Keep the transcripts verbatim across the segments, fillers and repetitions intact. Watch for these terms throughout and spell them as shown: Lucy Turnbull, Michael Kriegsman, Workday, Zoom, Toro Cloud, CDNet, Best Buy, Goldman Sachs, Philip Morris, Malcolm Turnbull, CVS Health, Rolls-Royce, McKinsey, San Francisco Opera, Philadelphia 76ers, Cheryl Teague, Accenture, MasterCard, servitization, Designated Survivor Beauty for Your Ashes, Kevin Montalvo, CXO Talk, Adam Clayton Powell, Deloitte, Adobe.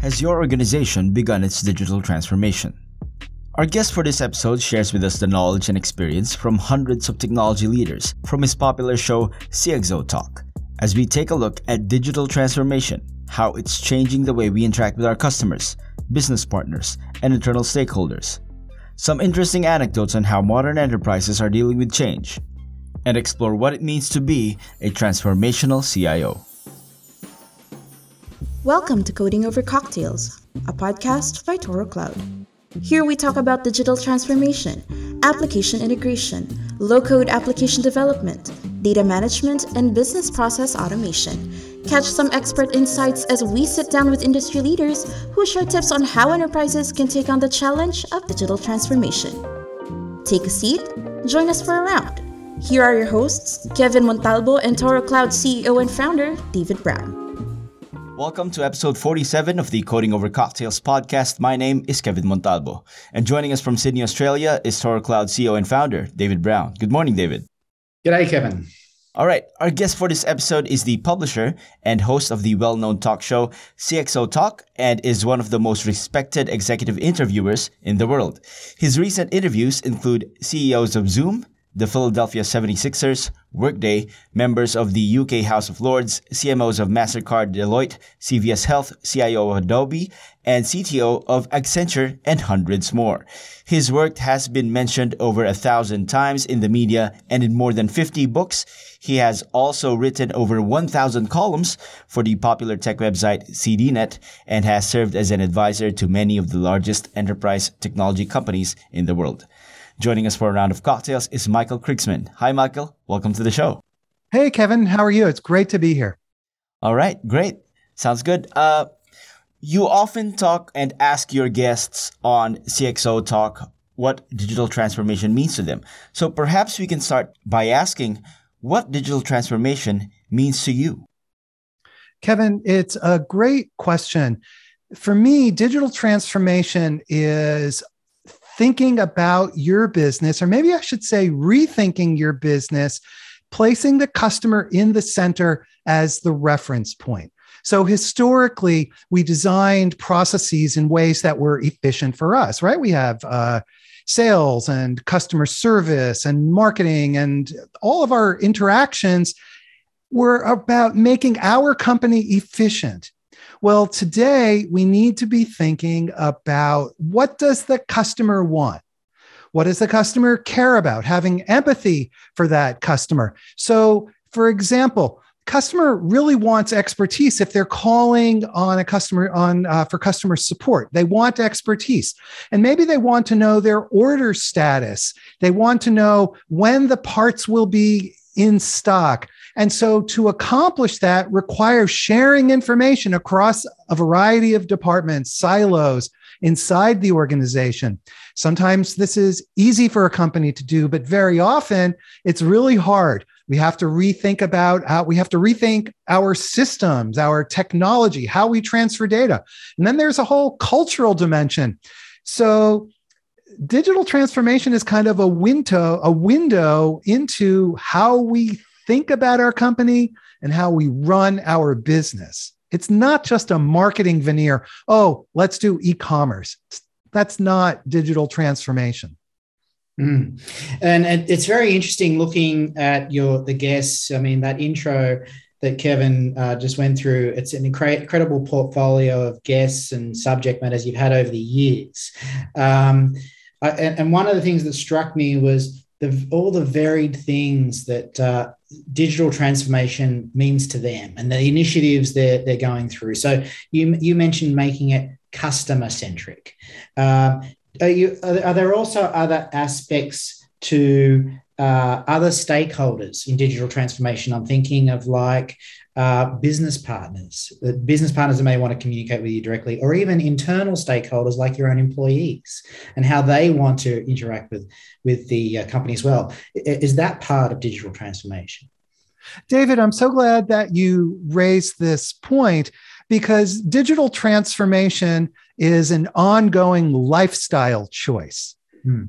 Has your organization begun its digital transformation? Our guest for this episode shares with us the knowledge and experience from hundreds of technology leaders from his popular show C X O Talk, as we take a look at digital transformation, how it's changing the way we interact with our customers, business partners, and internal stakeholders. Some interesting anecdotes on how modern enterprises are dealing with change, and explore what it means to be a transformational C I O. Welcome to Coding Over Cocktails, a podcast by Toro Cloud. Here we talk about digital transformation, application integration, low-code application development, data management, and business process automation. Catch some expert insights as we sit down with industry leaders who share tips on how enterprises can take on the challenge of digital transformation. Take a seat, join us for a round. Here are your hosts, Kevin Montalvo and Toro Cloud C E O and founder, David Brown. Welcome to episode forty-seven of the Coding Over Cocktails podcast. My name is Kevin Montalvo, and joining us from Sydney, Australia is Toro Cloud C E O and founder, David Brown. Good morning, David. G'day, Kevin. All right. Our guest for this episode is the publisher and host of the well-known talk show C X O Talk, and is one of the most respected executive interviewers in the world. His recent interviews include C E Os of Zoom, the Philadelphia seventy-sixers, Workday, members of the U K House of Lords, C M Os of MasterCard, Deloitte, C V S Health, C I O of Adobe, and C T O of Accenture, and hundreds more. His work has been mentioned over a thousand times in the media and in more than fifty books. He has also written over one thousand columns for the popular tech website C D net and has served as an advisor to many of the largest enterprise technology companies in the world. Joining us for a round of cocktails is Michael Kriegsman. Hi, Michael. Welcome to the show. Hey, Kevin. How are you? It's great to be here. All right. Great. Sounds good. Uh, you often talk and ask your guests on C X O Talk what digital transformation means to them. So perhaps we can start by asking what digital transformation means to you. Kevin, it's a great question. For me, digital transformation is thinking about your business, or maybe I should say rethinking your business, placing the customer in the center as the reference point. So historically, we designed processes in ways that were efficient for us, right? We have uh, sales and customer service and marketing, and all of our interactions were about making our company efficient. Well, today we need to be thinking about what does the customer want? What does the customer care about? Having empathy for that customer. So, for example, customer really wants expertise if they're calling on a customer on uh, for customer support. They want expertise. And maybe they want to know their order status. They want to know when the parts will be in stock. And so to accomplish that requires sharing information across a variety of departments, silos inside the organization. Sometimes this is easy for a company to do, but very often it's really hard. We have to rethink about how we have to rethink our systems, our technology, how we transfer data. And then there's a whole cultural dimension. So digital transformation is kind of a window, a window into how we think about our company and how we run our business. It's not just a marketing veneer. Oh, let's do e-commerce. That's not digital transformation. Mm. And, and it's very interesting looking at your the guests. I mean, that intro that Kevin uh, just went through, it's an incre- incredible portfolio of guests and subject matters you've had over the years. Um, I, and, and one of the things that struck me was the, all the varied things that uh, digital transformation means to them and the initiatives they're, they're going through. So you you mentioned making it customer-centric. Uh, are, you, are there also other aspects to Uh, other stakeholders in digital transformation? I'm thinking of like uh, business partners, uh, business partners that may want to communicate with you directly, or even internal stakeholders like your own employees and how they want to interact with, with the uh, company as well. Is that part of digital transformation? David, I'm so glad that you raised this point, because digital transformation is an ongoing lifestyle choice. Mm.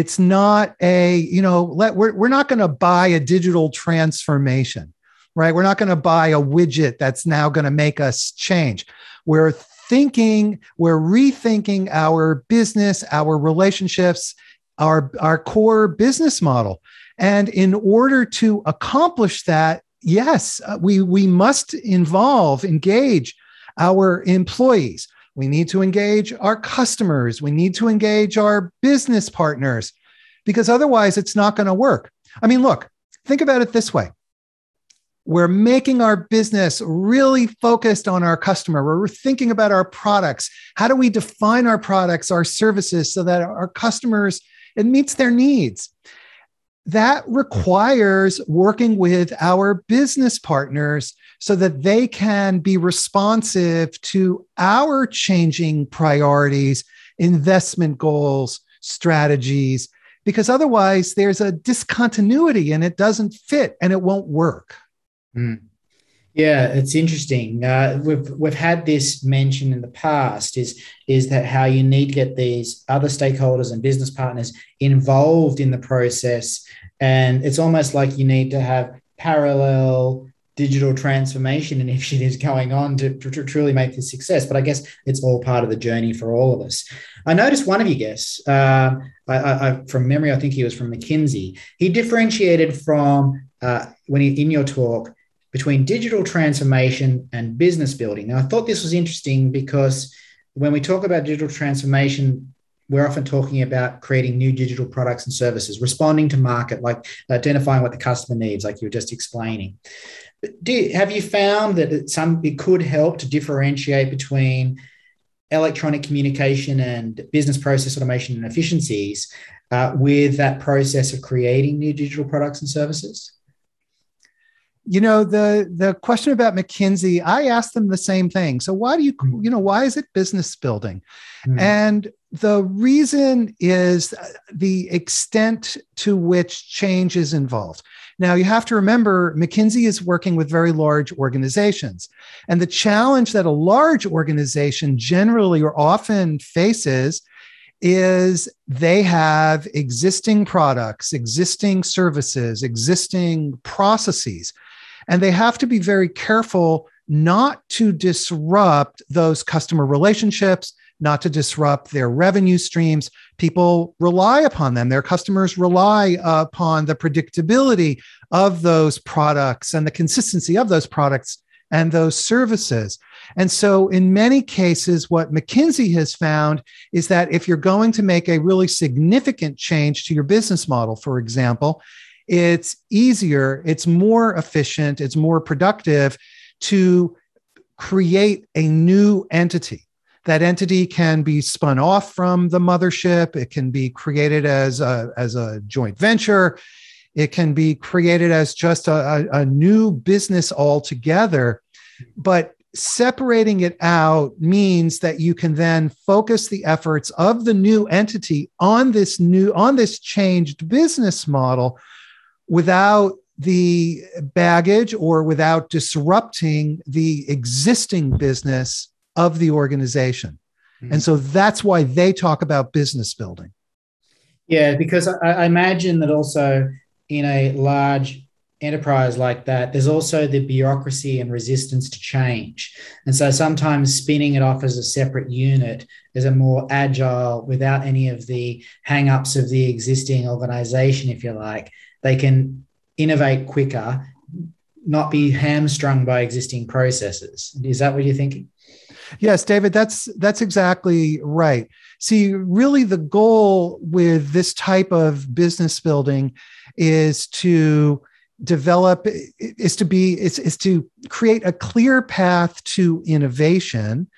It's not a, you know, let, we're, we're not going to buy a digital transformation, right? We're not going to buy a widget that's now going to make us change. We're thinking, we're rethinking our business, our relationships, our, our core business model. And in order to accomplish that, yes, we, we must involve, engage our employees. We need to engage our customers. We need to engage our business partners, because otherwise it's not going to work. I mean, look, think about it this way. We're making our business really focused on our customer. We're thinking about our products. How do we define our products, our services, so that our customers, it meets their needs? That requires working with our business partners so that they can be responsive to our changing priorities, investment goals, strategies, because otherwise there's a discontinuity and it doesn't fit and it won't work. Mm. Yeah, it's interesting. Uh, we've we've had this mentioned in the past. Is is that how you need to get these other stakeholders and business partners involved in the process? And it's almost like you need to have parallel digital transformation initiatives going on to, to, to truly make this success. But I guess it's all part of the journey for all of us. I noticed one of your guests, uh, I, I, from memory, I think he was from McKinsey. He differentiated from uh, when he, in your talk. Between digital transformation and business building. And I thought this was interesting because when we talk about digital transformation, we're often talking about creating new digital products and services, responding to market, like identifying what the customer needs, like you were just explaining. But do, have you found that it, some, it could help to differentiate between electronic communication and business process automation and efficiencies uh, with that process of creating new digital products and services? You know, the, the question about McKinsey, I asked them the same thing. So why do you, you know, why is it business building? Mm. And the reason is the extent to which change is involved. Now, you have to remember, McKinsey is working with very large organizations. And the challenge that a large organization generally or often faces is they have existing products, existing services, existing processes. And they have to be very careful not to disrupt those customer relationships, not to disrupt their revenue streams. People rely upon them. Their customers rely upon the predictability of those products and the consistency of those products and those services. And so in many cases, what McKinsey has found is that if you're going to make a really significant change to your business model, for example, it's easier, it's more efficient, it's more productive to create a new entity. That entity can be spun off from the mothership. It can be created as a, as a joint venture. It can be created as just a, a, a new business altogether. But separating it out means that you can then focus the efforts of the new entity on this new, on this changed business model, without the baggage or without disrupting the existing business of the organization. Mm-hmm. And so that's why they talk about business building. Yeah, because I, I imagine that also in a large enterprise like that, there's also the bureaucracy and resistance to change. And so sometimes spinning it off as a separate unit is a more agile, without any of the hang-ups of the existing organization, if you like. They can innovate quicker, not be hamstrung by existing processes. Is that what you're thinking? Yes, David, that's that's exactly right. See, really the goal with this type of business building is to develop, is to be, is, is to create a clear path to innovation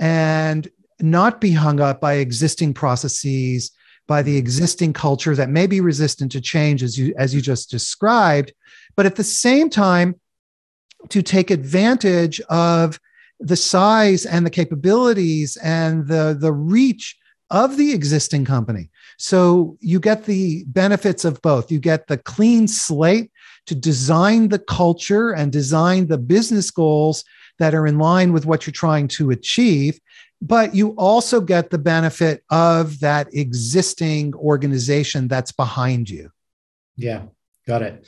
and not be hung up by existing processes, by the existing culture that may be resistant to change, as you, as you just described, but at the same time, to take advantage of the size and the capabilities and the, the reach of the existing company. So you get the benefits of both. You get the clean slate to design the culture and design the business goals that are in line with what you're trying to achieve, but you also get the benefit of that existing organization that's behind you. Yeah, got it.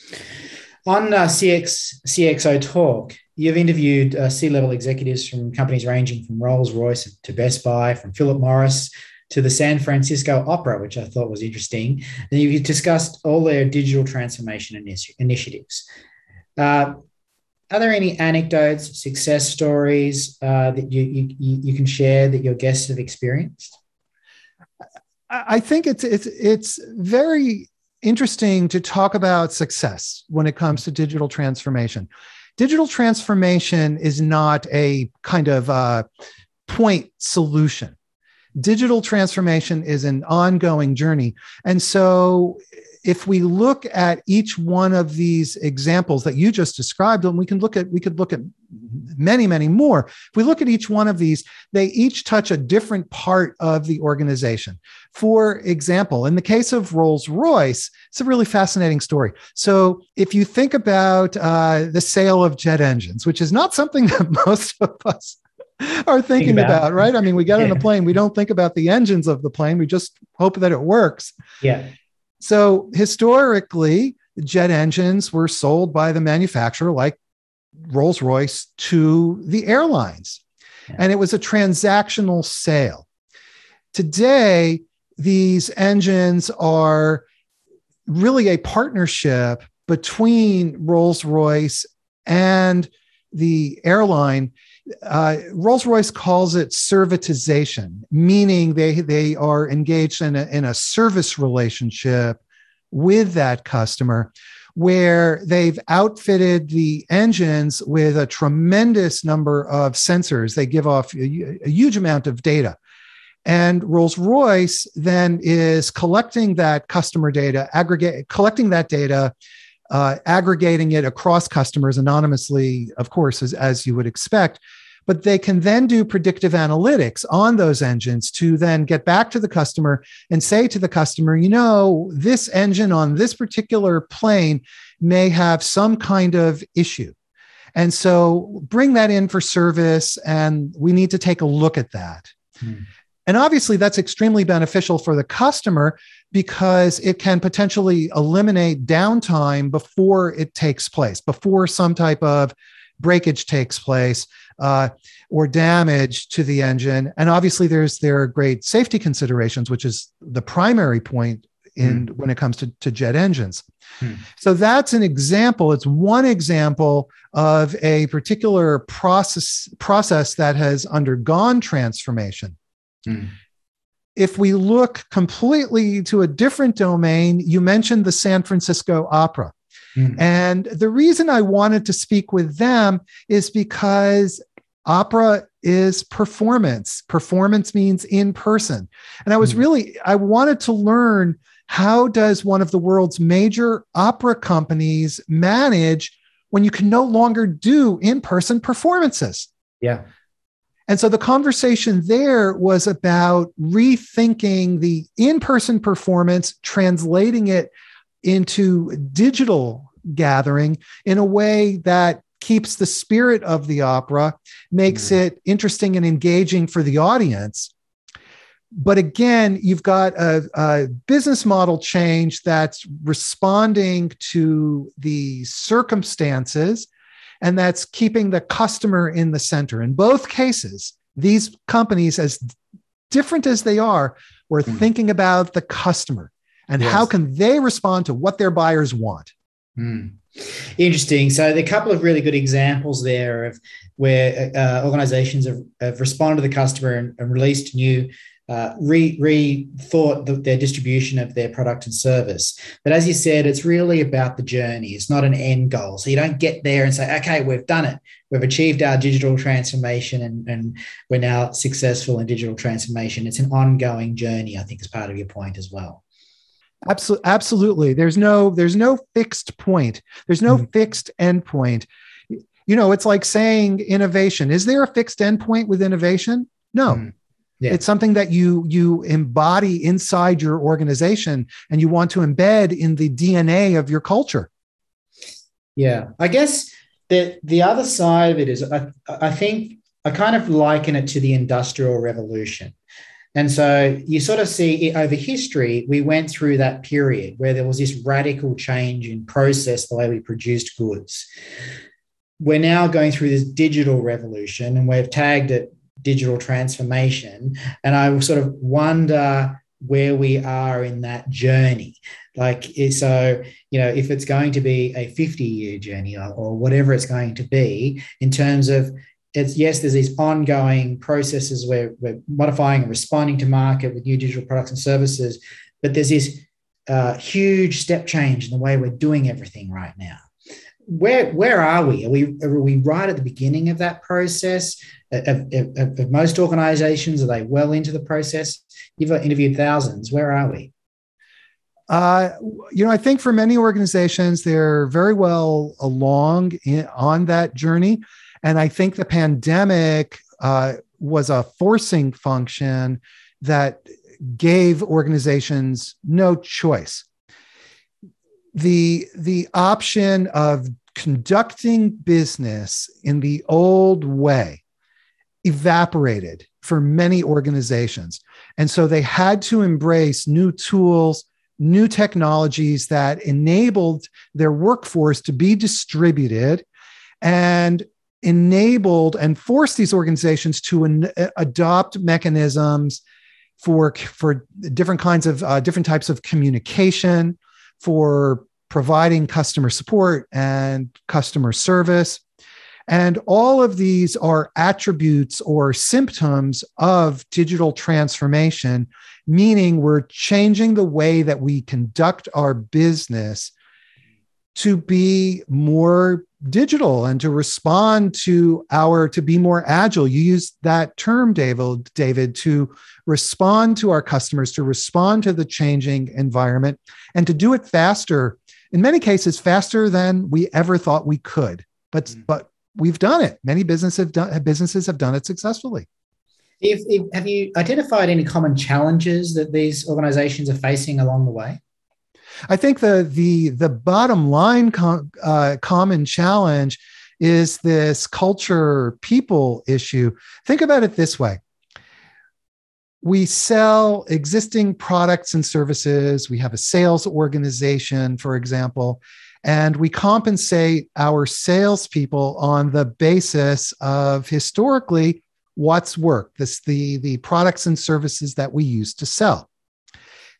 On uh, C X, C X O Talk, you've interviewed uh, C-level executives from companies ranging from Rolls-Royce to Best Buy, from Philip Morris to the San Francisco Opera, which I thought was interesting. And you've discussed all their digital transformation initi- initiatives. Uh, are there any anecdotes, success stories uh, that you, you you can share that your guests have experienced? I think it's it's it's very interesting to talk about success when it comes to digital transformation. Digital transformation is not a kind of a point solution. Digital transformation is an ongoing journey. And so if we look at each one of these examples that you just described, and we can look at, we could look at many, many more. If we look at each one of these, they each touch a different part of the organization. For example, in the case of Rolls-Royce, it's a really fascinating story. So if you think about uh, the sale of jet engines, which is not something that most of us are thinking about. about, right? I mean, we get yeah. on a plane, we don't think about the engines of the plane. We just hope that it works. Yeah. So historically, jet engines were sold by the manufacturer like Rolls-Royce to the airlines. Yeah. And it was a transactional sale. Today, these engines are really a partnership between Rolls-Royce and the airline. Uh, Rolls-Royce calls it servitization, meaning they, they are engaged in a, in a service relationship with that customer where they've outfitted the engines with a tremendous number of sensors. They give off a, a huge amount of data. And Rolls-Royce then is collecting that customer data, aggregate, collecting that data, Uh, aggregating it across customers anonymously, of course, as, as you would expect. But they can then do predictive analytics on those engines to then get back to the customer and say to the customer, you know, this engine on this particular plane may have some kind of issue. And so bring that in for service, and we need to take a look at that. Hmm. And obviously, that's extremely beneficial for the customer because it can potentially eliminate downtime before it takes place, before some type of breakage takes place uh, or damage to the engine. And obviously, there's there are great safety considerations, which is the primary point in mm. when it comes to, to jet engines. Mm. So that's an example. It's one example of a particular process process that has undergone transformation. Mm. If we look completely to a different domain, you mentioned the San Francisco Opera. Mm. And the reason I wanted to speak with them is because opera is performance. Performance means in person. And I was mm. really, I wanted to learn, how does one of the world's major opera companies manage when you can no longer do in-person performances? Yeah. And so the conversation there was about rethinking the in-person performance, translating it into digital gathering in a way that keeps the spirit of the opera, makes mm. it interesting and engaging for the audience. But again, you've got a, a business model change that's responding to the circumstances, and that's keeping the customer in the center. In both cases, these companies, as different as they are, were mm. thinking about the customer and yes. how can they respond to what their buyers want. Mm. Interesting. So there are a couple of really good examples there of where uh, organizations have, have responded to the customer and, and released new Uh, re rethought the, their distribution of their product and service. But as you said, it's really about the journey. It's not an end goal. So you don't get there and say, okay, we've done it. We've achieved our digital transformation and, and we're now successful in digital transformation. It's an ongoing journey, I think, is part of your point as well. Absolutely. Absolutely. There's no, there's no fixed point. There's no mm-hmm. fixed end point. You know, it's like saying innovation. Is there a fixed end point with innovation? No. Mm-hmm. Yeah. It's something that you you embody inside your organization and you want to embed in the D N A of your culture. Yeah, I guess the, the other side of it is I, I think I kind of liken it to the Industrial Revolution. And so you sort of see over history, we went through that period where there was this radical change in process, the way we produced goods. we're now going through this digital revolution, and we've tagged it digital transformation. And I sort of wonder where we are in that journey. Like, so, you know, if it's going to be a fifty-year journey or, or whatever it's going to be in terms of, it's, yes, there's these ongoing processes where we're modifying and responding to market with new digital products and services, but there's this uh, huge step change in the way we're doing everything right now. Where where are we? Are we are we right at the beginning of that process? Of, of, of most organizations, are they well into the process? You've interviewed thousands. Where are we? Uh, you know, I think for many organizations, they're very well along in, on that journey. And I think the pandemic uh, was a forcing function that gave organizations no choice. The, the option of conducting business in the old way evaporated for many organizations. And so they had to embrace new tools, new technologies that enabled their workforce to be distributed and enabled and forced these organizations to en- adopt mechanisms for, for different kinds of uh, different types of communication, for providing customer support and customer service. And all of these are attributes or symptoms of digital transformation, meaning we're changing the way that we conduct our business to be more digital and to respond to our, to be more agile. You used that term, David, David, to respond to our customers, to respond to the changing environment, and to do it faster, in many cases, faster than we ever thought we could. But, mm. but we've done it. Many businesses have done, businesses have done it successfully. If, if, have you identified any common challenges that these organizations are facing along the way? I think the the the bottom line com, uh, common challenge is this culture people issue. Think about it this way. We sell existing products and services. We have a sales organization, for example, and we compensate our salespeople on the basis of historically what's worked, this, the, the products and services that we used to sell.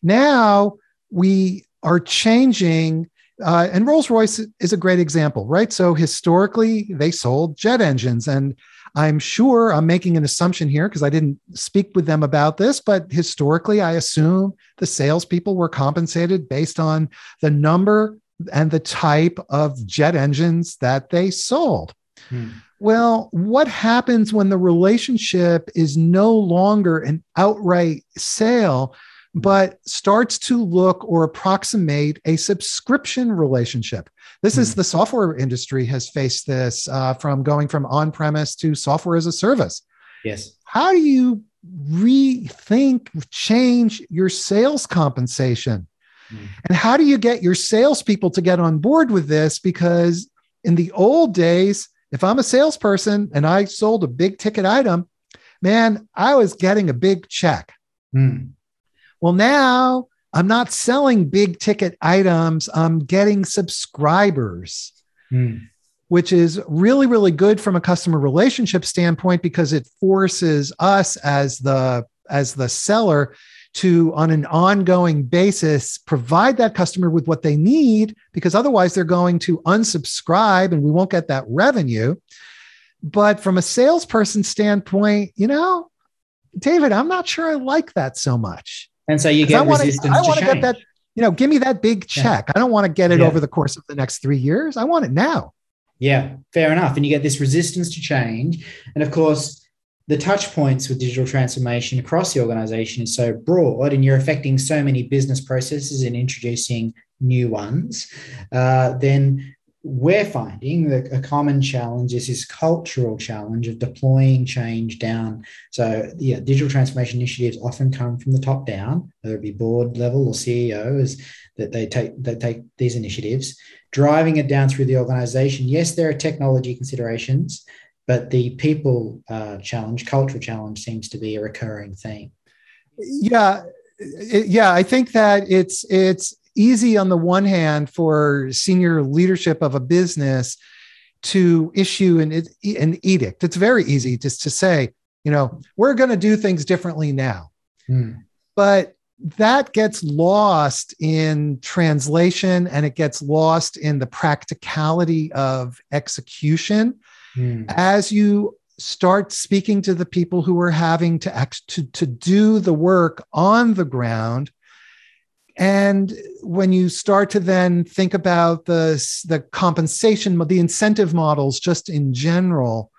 Now we are changing, uh, and Rolls-Royce is a great example, right? So historically, they sold jet engines, and I'm sure I'm making an assumption here because I didn't speak with them about this, but historically, I assume the salespeople were compensated based on the number and the type of jet engines that they sold. Hmm. Well, what happens when the relationship is no longer an outright sale, but starts to look or approximate a subscription relationship? This is, the software industry has faced this uh, from going from on-premise to software as a service. Yes. How do you rethink, change your sales compensation? Mm. And how do you get your salespeople to get on board with this? Because in the old days, if I'm a salesperson and I sold a big ticket item, man, I was getting a big check. Mm. Well, now I'm not selling big ticket items. I'm getting subscribers, mm. which is really, really good from a customer relationship standpoint, because it forces us as the, as the seller to, on an ongoing basis, provide that customer with what they need, because otherwise they're going to unsubscribe and we won't get that revenue. But from a salesperson standpoint, you know, David, I'm not sure I like that so much. And so you get I wanna, resistance I wanna to change. Get that, you know, give me that big check. Yeah. I don't want to get it yeah. over the course of the next three years. I want it now. Yeah, fair enough. And you get this resistance to change. And of course, the touch points with digital transformation across the organization is so broad, and you're affecting so many business processes and introducing new ones. Uh, then we're finding that a common challenge is this cultural challenge of deploying change down. So yeah, digital transformation initiatives often come from the top down, whether it be board level or C E Os, that they take, they take these initiatives, driving it down through the organization. Yes, there are technology considerations, but the people uh, challenge, cultural challenge seems to be a recurring theme. Yeah. Yeah. I think that it's, it's, easy on the one hand for senior leadership of a business to issue an, an edict. It's very easy just to say, you know, we're going to do things differently now. Mm. But that gets lost in translation, and it gets lost in the practicality of execution. Mm. As you start speaking to the people who are having to act, to, to do the work on the ground. And when you start to then think about the, the compensation, the incentive models, just in general,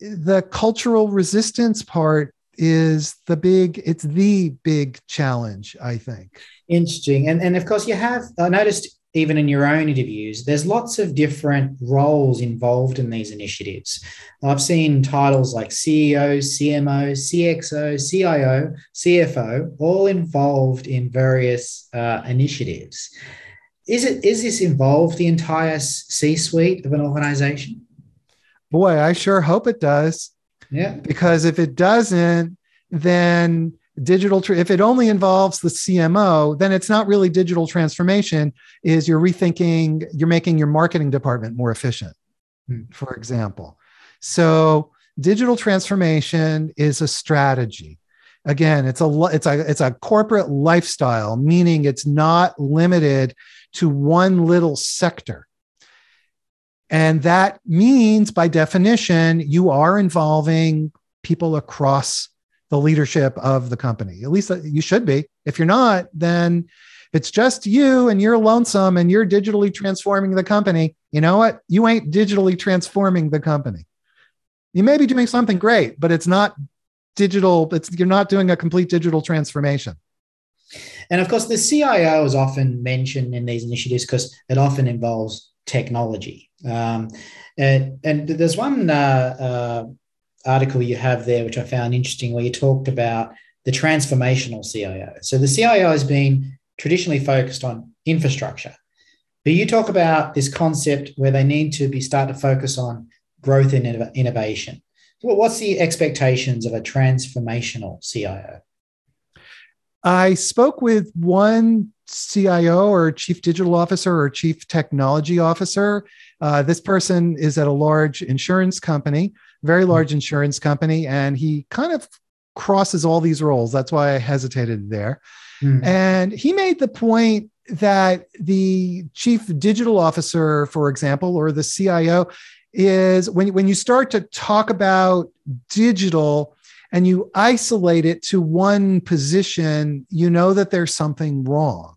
the cultural resistance part is the big, it's the big challenge, I think. Interesting. And, and of course you have, I noticed even in your own interviews, there's lots of different roles involved in these initiatives. I've seen titles like C E O, C M O, C X O, C I O, C F O, all involved in various uh, initiatives. Is it is this involved the entire C-suite of an organization? Boy, I sure hope it does. Yeah. Because if it doesn't, then... Digital, if it only involves the C M O, then it's not really digital transformation. Is you're rethinking, you're making your marketing department more efficient, mm. for example. So digital transformation is a strategy. Again, it's a it's a it's a corporate lifestyle, meaning it's not limited to one little sector. And that means, by definition, you are involving people across the leadership of the company. At least you should be. If you're not, then it's just you and you're lonesome and you're digitally transforming the company. You know what? You ain't digitally transforming the company. You may be doing something great, but it's not digital. It's, you're not doing a complete digital transformation. And of course, the C I O is often mentioned in these initiatives because it often involves technology. Um, and, and there's one... Uh, uh, article you have there, which I found interesting, where you talked about the transformational C I O. So the C I O has been traditionally focused on infrastructure, but you talk about this concept where they need to be start to focus on growth and innovation. So what's the expectations of a transformational C I O? I spoke with one C I O or chief digital officer or chief technology officer. Uh, this person is at a large insurance company, very large insurance company, and he kind of crosses all these roles. That's why I hesitated there. Mm. And he made the point that the chief digital officer, for example, or the C I O, is when, when you start to talk about digital and you isolate it to one position, you know that there's something wrong.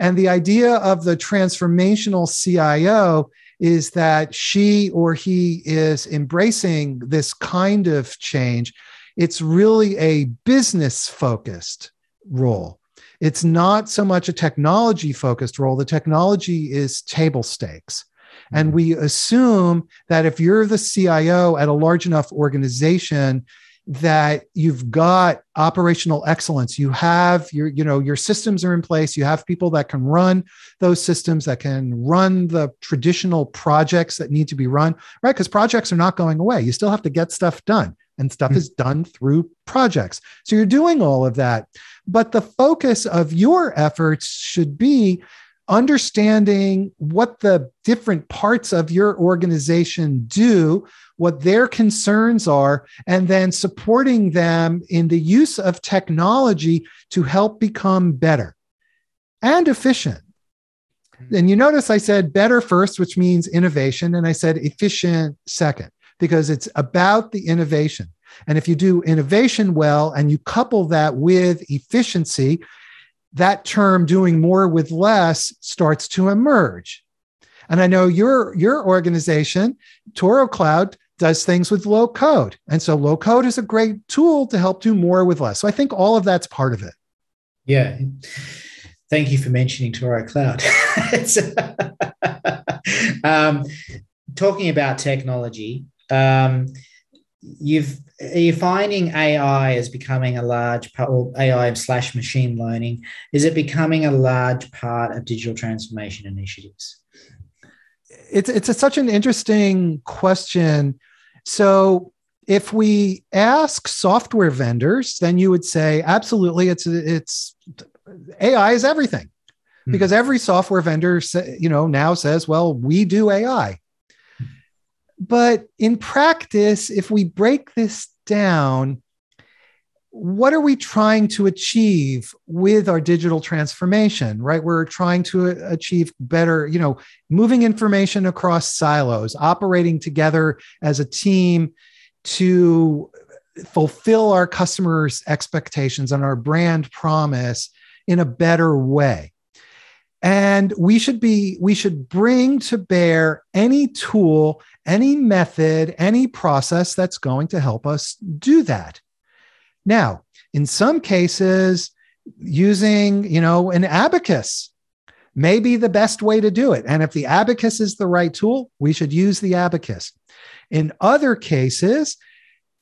And the idea of the transformational C I O is that she or he is embracing this kind of change. It's really a business-focused role. It's not so much a technology-focused role. The technology is table stakes. Mm-hmm. And we assume that if you're the C I O at a large enough organization, that you've got operational excellence. You have your, you know, your systems are in place. You have people that can run those systems, that can run the traditional projects that need to be run, right? Because projects are not going away. You still have to get stuff done, and stuff mm-hmm. is done through projects. So you're doing all of that. But the focus of your efforts should be understanding what the different parts of your organization do, what their concerns are, and then supporting them in the use of technology to help become better and efficient. And you notice I said better first, which means innovation, and I said efficient second, because it's about the innovation. And if you do innovation well and you couple that with efficiency, that term doing more with less starts to emerge. And I know your, your organization, Toro Cloud, does things with low code. And so low code is a great tool to help do more with less. So I think all of that's part of it. Yeah. Thank you for mentioning Toro Cloud. um, talking about technology, um, you've, are you finding A I is becoming a large part, or A I slash machine learning, is it becoming a large part of digital transformation initiatives? It's it's a, such an interesting question. So if we ask software vendors, then you would say, absolutely, it's it's A I is everything. Hmm. Because every software vendor, you know, now says, well, we do A I. Hmm. But in practice, if we break this down, what are we trying to achieve with our digital transformation, right? We're trying to achieve better, you know, moving information across silos, operating together as a team to fulfill our customers' expectations and our brand promise in a better way. And we should be, we should bring to bear any tool, any method, any process that's going to help us do that. Now, in some cases, using, you know, an abacus may be the best way to do it. And if the abacus is the right tool, we should use the abacus. In other cases,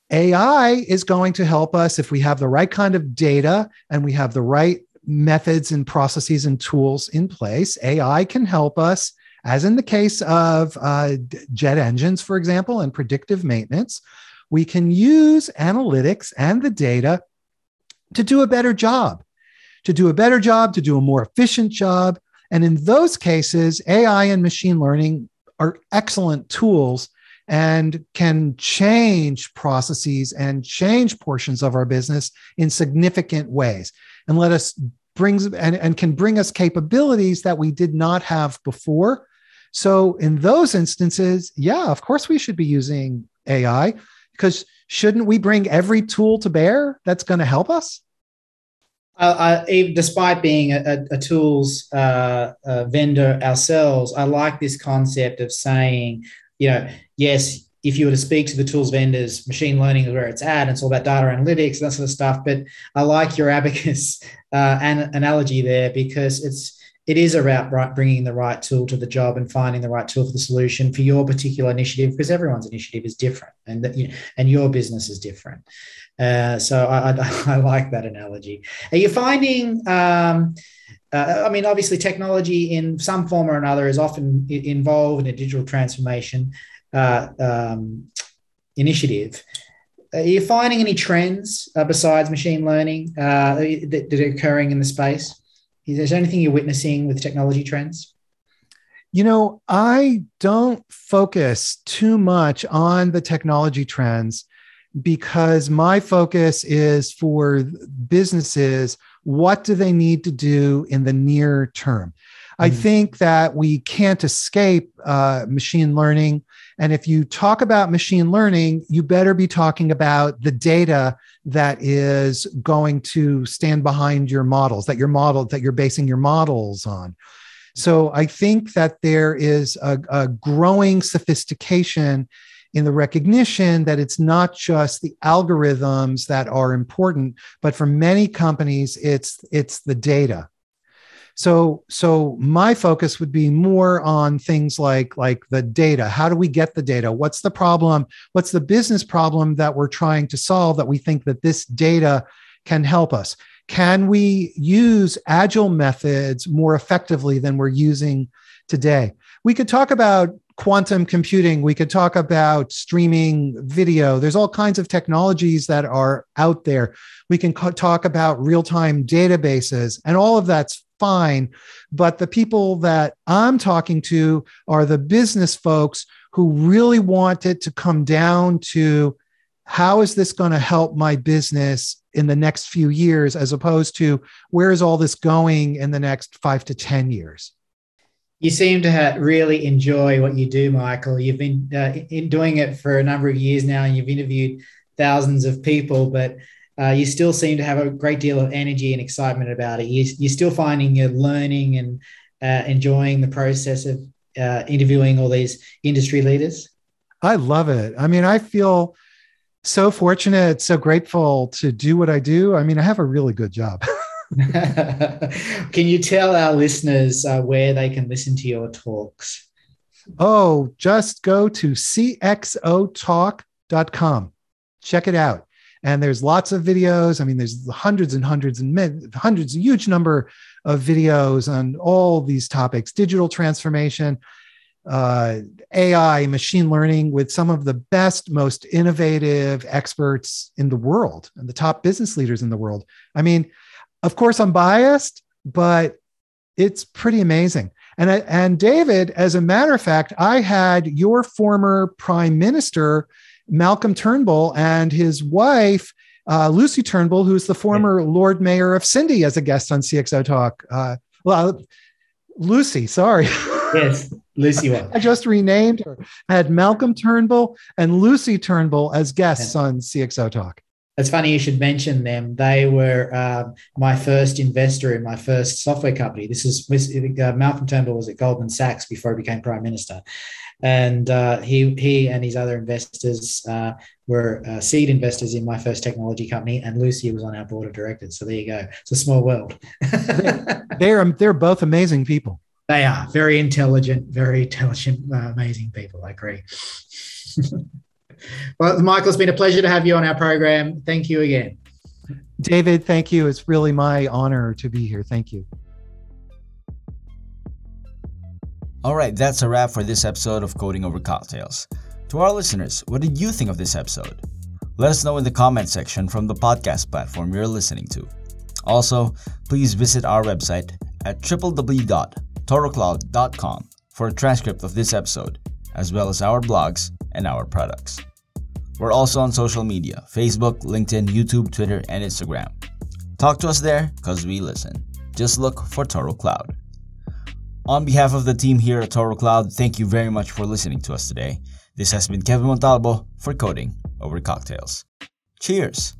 A I is going to help us if we have the right kind of data and we have the right methods and processes and tools in place. A I can help us, as in the case of uh, jet engines, for example, and predictive maintenance. We can use analytics and the data to do a better job, to do a better job, to do a more efficient job. And in those cases, A I and machine learning are excellent tools and can change processes and change portions of our business in significant ways, and let us brings and, and can bring us capabilities that we did not have before. So in those instances, yeah, of course we should be using A I. Because shouldn't we bring every tool to bear that's going to help us? Uh, I, despite being a, a tools uh, uh, vendor ourselves, I like this concept of saying, you know, yes, if you were to speak to the tools vendors, machine learning is where it's at. And it's all about data analytics and that sort of stuff. But I like your abacus uh, an- analogy there, because it's it is about right, bringing the right tool to the job and finding the right tool for the solution for your particular initiative, because everyone's initiative is different and that you, and your business is different. Uh, so I, I, I like that analogy. Are you finding, um, uh, I mean, obviously technology in some form or another is often involved in a digital transformation uh, um, initiative. Are you finding any trends uh, besides machine learning uh, that, that are occurring in the space? Is there anything you're witnessing with technology trends? You know, I don't focus too much on the technology trends because my focus is for businesses. What do they need to do in the near term? Mm-hmm. I think that we can't escape uh, machine learning. And if you talk about machine learning, you better be talking about the data that is going to stand behind your models, that your model, that you're basing your models on. So I think that there is a, a growing sophistication in the recognition that it's not just the algorithms that are important, but for many companies, it's it's the data. So, so my focus would be more on things like, like the data. How do we get the data? What's the problem? What's the business problem that we're trying to solve that we think that this data can help us? Can we use agile methods more effectively than we're using today? We could talk about quantum computing. We could talk about streaming video. There's all kinds of technologies that are out there. We can co- talk about real-time databases, and all of that's fine, but the people that I'm talking to are the business folks who really want it to come down to how is this going to help my business in the next few years, as opposed to where is all this going in the next five to ten years. You seem to ha- really enjoy what you do, Michael. You've been uh, in doing it for a number of years now, and you've interviewed thousands of people, but Uh, you still seem to have a great deal of energy and excitement about it. You, you're still finding you're learning and uh, enjoying the process of uh, interviewing all these industry leaders. I love it. I mean, I feel so fortunate, so grateful to do what I do. I mean, I have a really good job. Can you tell our listeners uh, where they can listen to your talks? Oh, just go to C X O Talk dot com. Check it out. And there's lots of videos. I mean, there's hundreds and hundreds and hundreds, a huge number of videos on all these topics, digital transformation, uh, A I, machine learning, with some of the best, most innovative experts in the world and the top business leaders in the world. I mean, of course, I'm biased, but it's pretty amazing. And, and David, as a matter of fact, I had your former prime minister, Malcolm Turnbull, and his wife, uh, Lucy Turnbull, who's the former yeah. Lord Mayor of Cindy, as a guest on C X O Talk. Uh, well, Lucy, sorry. Yes, Lucy was. I just renamed her. I had Malcolm Turnbull and Lucy Turnbull as guests yeah. on C X O Talk. It's funny you should mention them. They were uh, my first investor in my first software company. This is uh, Malcolm Turnbull was at Goldman Sachs before he became prime minister, and uh, he he and his other investors uh, were uh, seed investors in my first technology company. And Lucy was on our board of directors. So there you go. It's a small world. they're, they're they're both amazing people. They are very intelligent, very intelligent, uh, amazing people. I agree. Well, Michael, it's been a pleasure to have you on our program. Thank you again. David, thank you. It's really my honor to be here. Thank you. All right, that's a wrap for this episode of Coding Over Cocktails. To our listeners, what did you think of this episode? Let us know in the comment section from the podcast platform you're listening to. Also, please visit our website at w w w dot toro cloud dot com for a transcript of this episode, as well as our blogs and our products. We're also on social media, Facebook, LinkedIn, YouTube, Twitter, and Instagram. Talk to us there, because we listen. Just look for Toro Cloud. On behalf of the team here at Toro Cloud, thank you very much for listening to us today. This has been Kevin Montalvo for Coding Over Cocktails. Cheers!